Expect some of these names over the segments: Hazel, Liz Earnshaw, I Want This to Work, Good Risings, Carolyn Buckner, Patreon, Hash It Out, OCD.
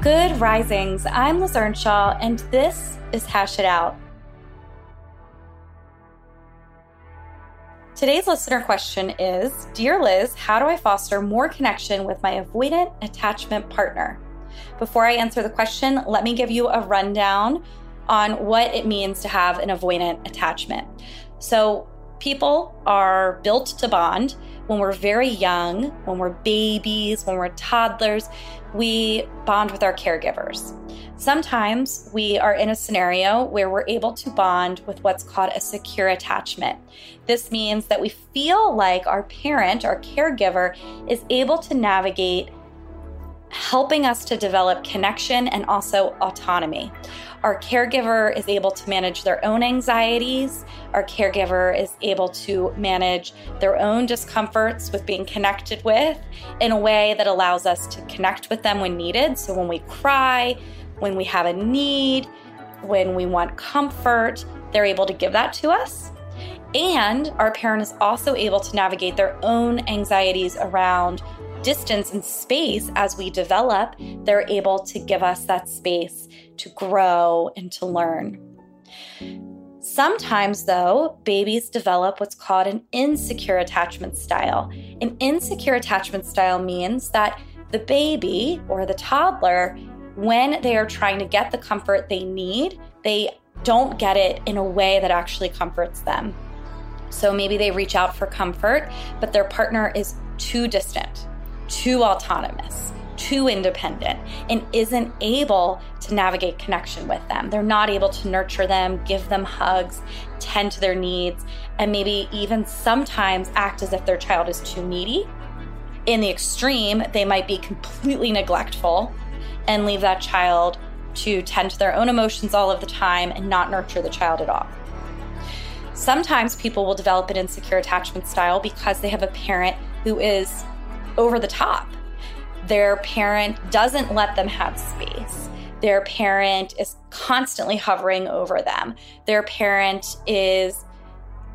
Good Risings, I'm Liz Earnshaw, and this is Hash It Out. Today's listener question is, Dear Liz, how do I foster more connection with my avoidant attachment partner? Before I answer the question, let me give you a rundown on what it means to have an avoidant attachment. So people are built to bond when we're very young, when we're babies, when we're toddlers. We bond with our caregivers. Sometimes we are in a scenario where we're able to bond with what's called a secure attachment. This means that we feel like our parent, our caregiver, is able to navigate helping us to develop connection and also autonomy. Our caregiver is able to manage their own anxieties. Our caregiver is able to manage their own discomforts with being connected with in a way that allows us to connect with them when needed. So when we cry, when we have a need, when we want comfort, they're able to give that to us. And our parent is also able to navigate their own anxieties around distance and space. As we develop, they're able to give us that space to grow and to learn. Sometimes, though, babies develop what's called an insecure attachment style. An insecure attachment style means that the baby or the toddler, when they are trying to get the comfort they need, they don't get it in a way that actually comforts them. So maybe they reach out for comfort, but their partner is too distant, too autonomous, too independent, and isn't able to navigate connection with them. They're not able to nurture them, give them hugs, tend to their needs, and maybe even sometimes act as if their child is too needy. In the extreme, they might be completely neglectful and leave that child to tend to their own emotions all of the time and not nurture the child at all. Sometimes people will develop an insecure attachment style because they have a parent who is over the top. Their parent doesn't let them have space. Their parent is constantly hovering over them. Their parent is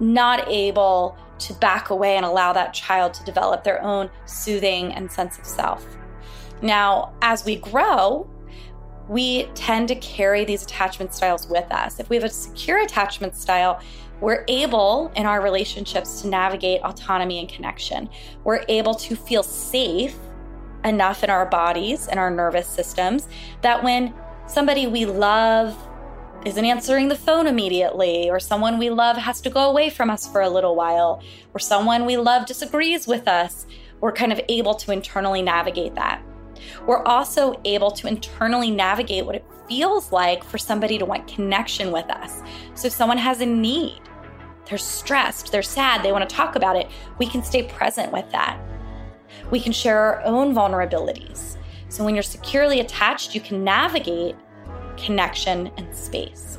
not able to back away and allow that child to develop their own soothing and sense of self. Now, as we grow, we tend to carry these attachment styles with us. If we have a secure attachment style, we're able in our relationships to navigate autonomy and connection. We're able to feel safe enough in our bodies and our nervous systems that when somebody we love isn't answering the phone immediately, or someone we love has to go away from us for a little while, or someone we love disagrees with us, we're kind of able to internally navigate that. We're also able to internally navigate what it feels like for somebody to want connection with us. So if someone has a need, they're stressed, they're sad, they want to talk about it, we can stay present with that. We can share our own vulnerabilities. So when you're securely attached, you can navigate connection and space.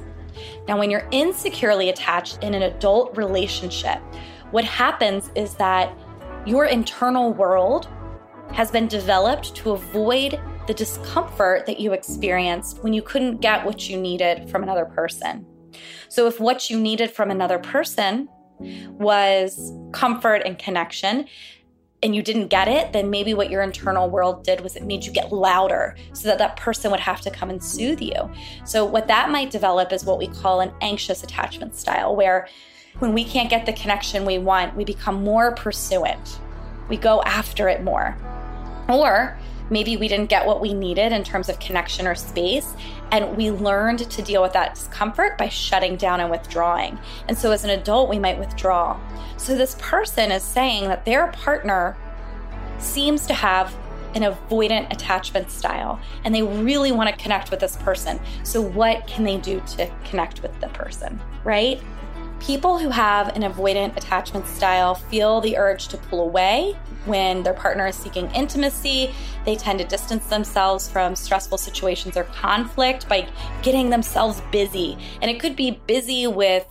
Now, when you're insecurely attached in an adult relationship, what happens is that your internal world has been developed to avoid the discomfort that you experienced when you couldn't get what you needed from another person. So if what you needed from another person was comfort and connection, and you didn't get it, then maybe what your internal world did was it made you get louder so that that person would have to come and soothe you. So what that might develop is what we call an anxious attachment style, where when we can't get the connection we want, we become more pursuant. We go after it more. Or maybe we didn't get what we needed in terms of connection or space, and we learned to deal with that discomfort by shutting down and withdrawing. And so as an adult, we might withdraw. So this person is saying that their partner seems to have an avoidant attachment style, and they really want to connect with this person. So what can they do to connect with the person, right? People who have an avoidant attachment style feel the urge to pull away when their partner is seeking intimacy. They tend to distance themselves from stressful situations or conflict by getting themselves busy. And it could be busy with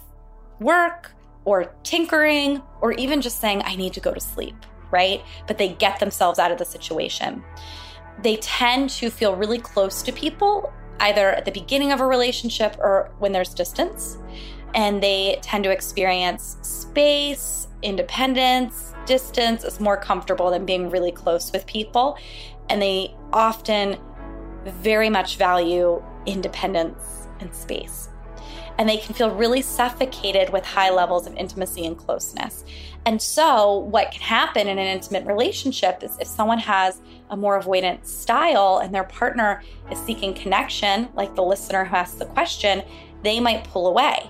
work or tinkering or even just saying, I need to go to sleep, right? But they get themselves out of the situation. They tend to feel really close to people, either at the beginning of a relationship or when there's distance. And they tend to experience space, independence, distance is more comfortable than being really close with people. And they often very much value independence and space. And they can feel really suffocated with high levels of intimacy and closeness. And so what can happen in an intimate relationship is if someone has a more avoidant style and their partner is seeking connection, like the listener who asked the question, they might pull away.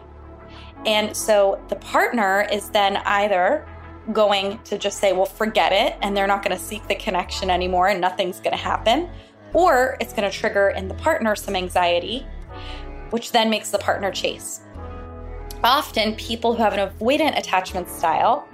And so the partner is then either going to just say, well, forget it, and they're not going to seek the connection anymore and nothing's going to happen, or it's going to trigger in the partner some anxiety, which then makes the partner chase. Often people who have an avoidant attachment style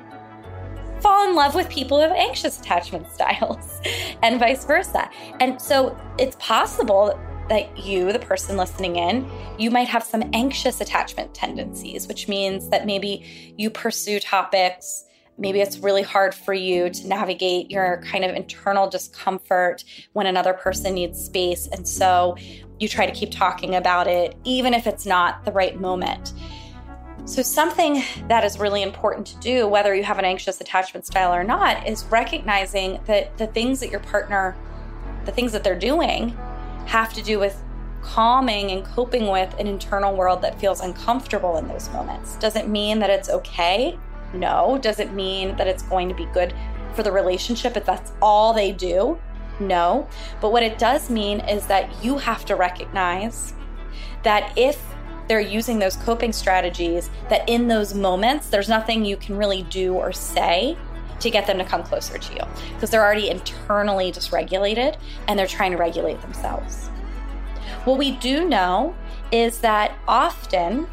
fall in love with people who have anxious attachment styles and vice versa. And so it's possible that you, the person listening in, you might have some anxious attachment tendencies, which means that maybe you pursue topics, maybe it's really hard for you to navigate your kind of internal discomfort when another person needs space. And so you try to keep talking about it, even if it's not the right moment. So something that is really important to do, whether you have an anxious attachment style or not, is recognizing that the things that your partner, the things that they're doing, have to do with calming and coping with an internal world that feels uncomfortable in those moments. Does it mean that it's okay? No. Does it mean that it's going to be good for the relationship if that's all they do? No. But what it does mean is that you have to recognize that if they're using those coping strategies, that in those moments, there's nothing you can really do or say to get them to come closer to you because they're already internally dysregulated and they're trying to regulate themselves. What we do know is that often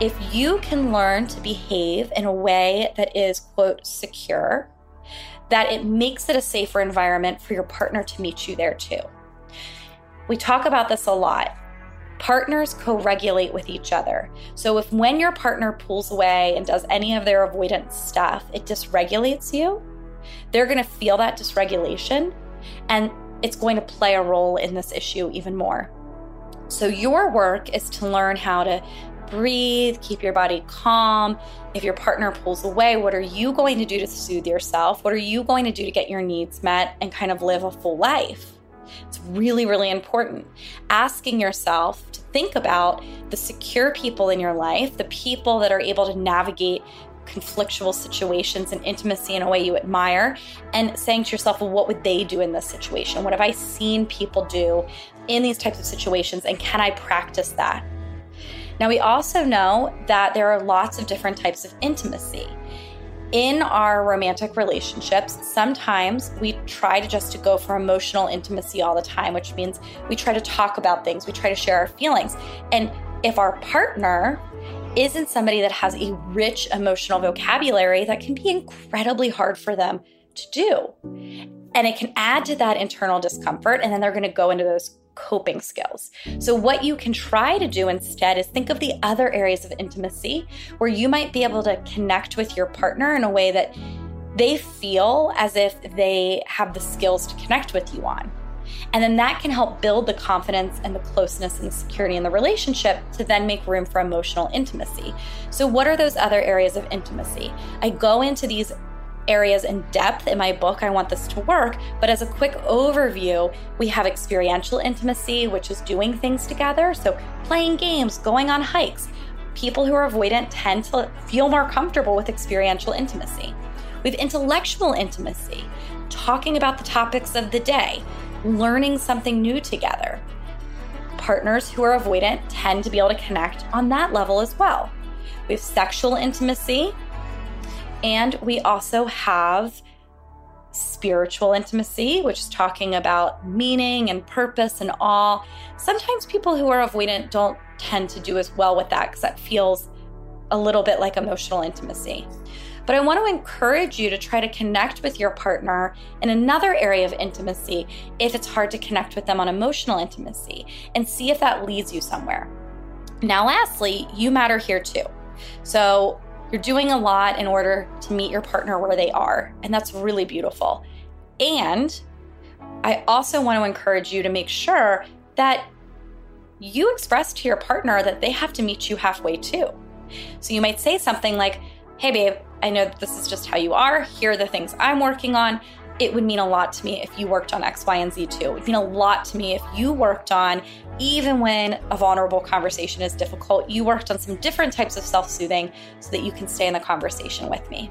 if you can learn to behave in a way that is, quote, secure, that it makes it a safer environment for your partner to meet you there too. We talk about this a lot. Partners co-regulate with each other. So if when your partner pulls away and does any of their avoidance stuff, it dysregulates you, they're going to feel that dysregulation and it's going to play a role in this issue even more. So your work is to learn how to breathe, keep your body calm. If your partner pulls away, what are you going to do to soothe yourself? What are you going to do to get your needs met and kind of live a full life? It's really, really important. Asking yourself to think about the secure people in your life, the people that are able to navigate conflictual situations and intimacy in a way you admire, and saying to yourself, well, what would they do in this situation? What have I seen people do in these types of situations, and can I practice that? Now, we also know that there are lots of different types of intimacy. In our romantic relationships, sometimes we try to just go for emotional intimacy all the time, which means we try to talk about things, we try to share our feelings. And if our partner isn't somebody that has a rich emotional vocabulary, that can be incredibly hard for them to do. And it can add to that internal discomfort, and then they're going to go into those coping skills. So what you can try to do instead is think of the other areas of intimacy where you might be able to connect with your partner in a way that they feel as if they have the skills to connect with you on. And then that can help build the confidence and the closeness and the security in the relationship to then make room for emotional intimacy. So what are those other areas of intimacy? I go into these areas in depth in my book, I Want This to Work. But as a quick overview, we have experiential intimacy, which is doing things together. So playing games, going on hikes. People who are avoidant tend to feel more comfortable with experiential intimacy. We have intellectual intimacy, talking about the topics of the day, learning something new together. Partners who are avoidant tend to be able to connect on that level as well. We have sexual intimacy, and we also have spiritual intimacy, which is talking about meaning and purpose and all. Sometimes people who are avoidant don't tend to do as well with that because that feels a little bit like emotional intimacy. But I want to encourage you to try to connect with your partner in another area of intimacy if it's hard to connect with them on emotional intimacy, and see if that leads you somewhere. Now, lastly, you matter here too. So you're doing a lot in order to meet your partner where they are, and that's really beautiful. And I also want to encourage you to make sure that you express to your partner that they have to meet you halfway too. So you might say something like, "Hey babe, I know this is just how you are. Here are the things I'm working on. It would mean a lot to me if you worked on X, Y, and Z too. It would mean a lot to me if you worked on, even when a vulnerable conversation is difficult, you worked on some different types of self-soothing so that you can stay in the conversation with me."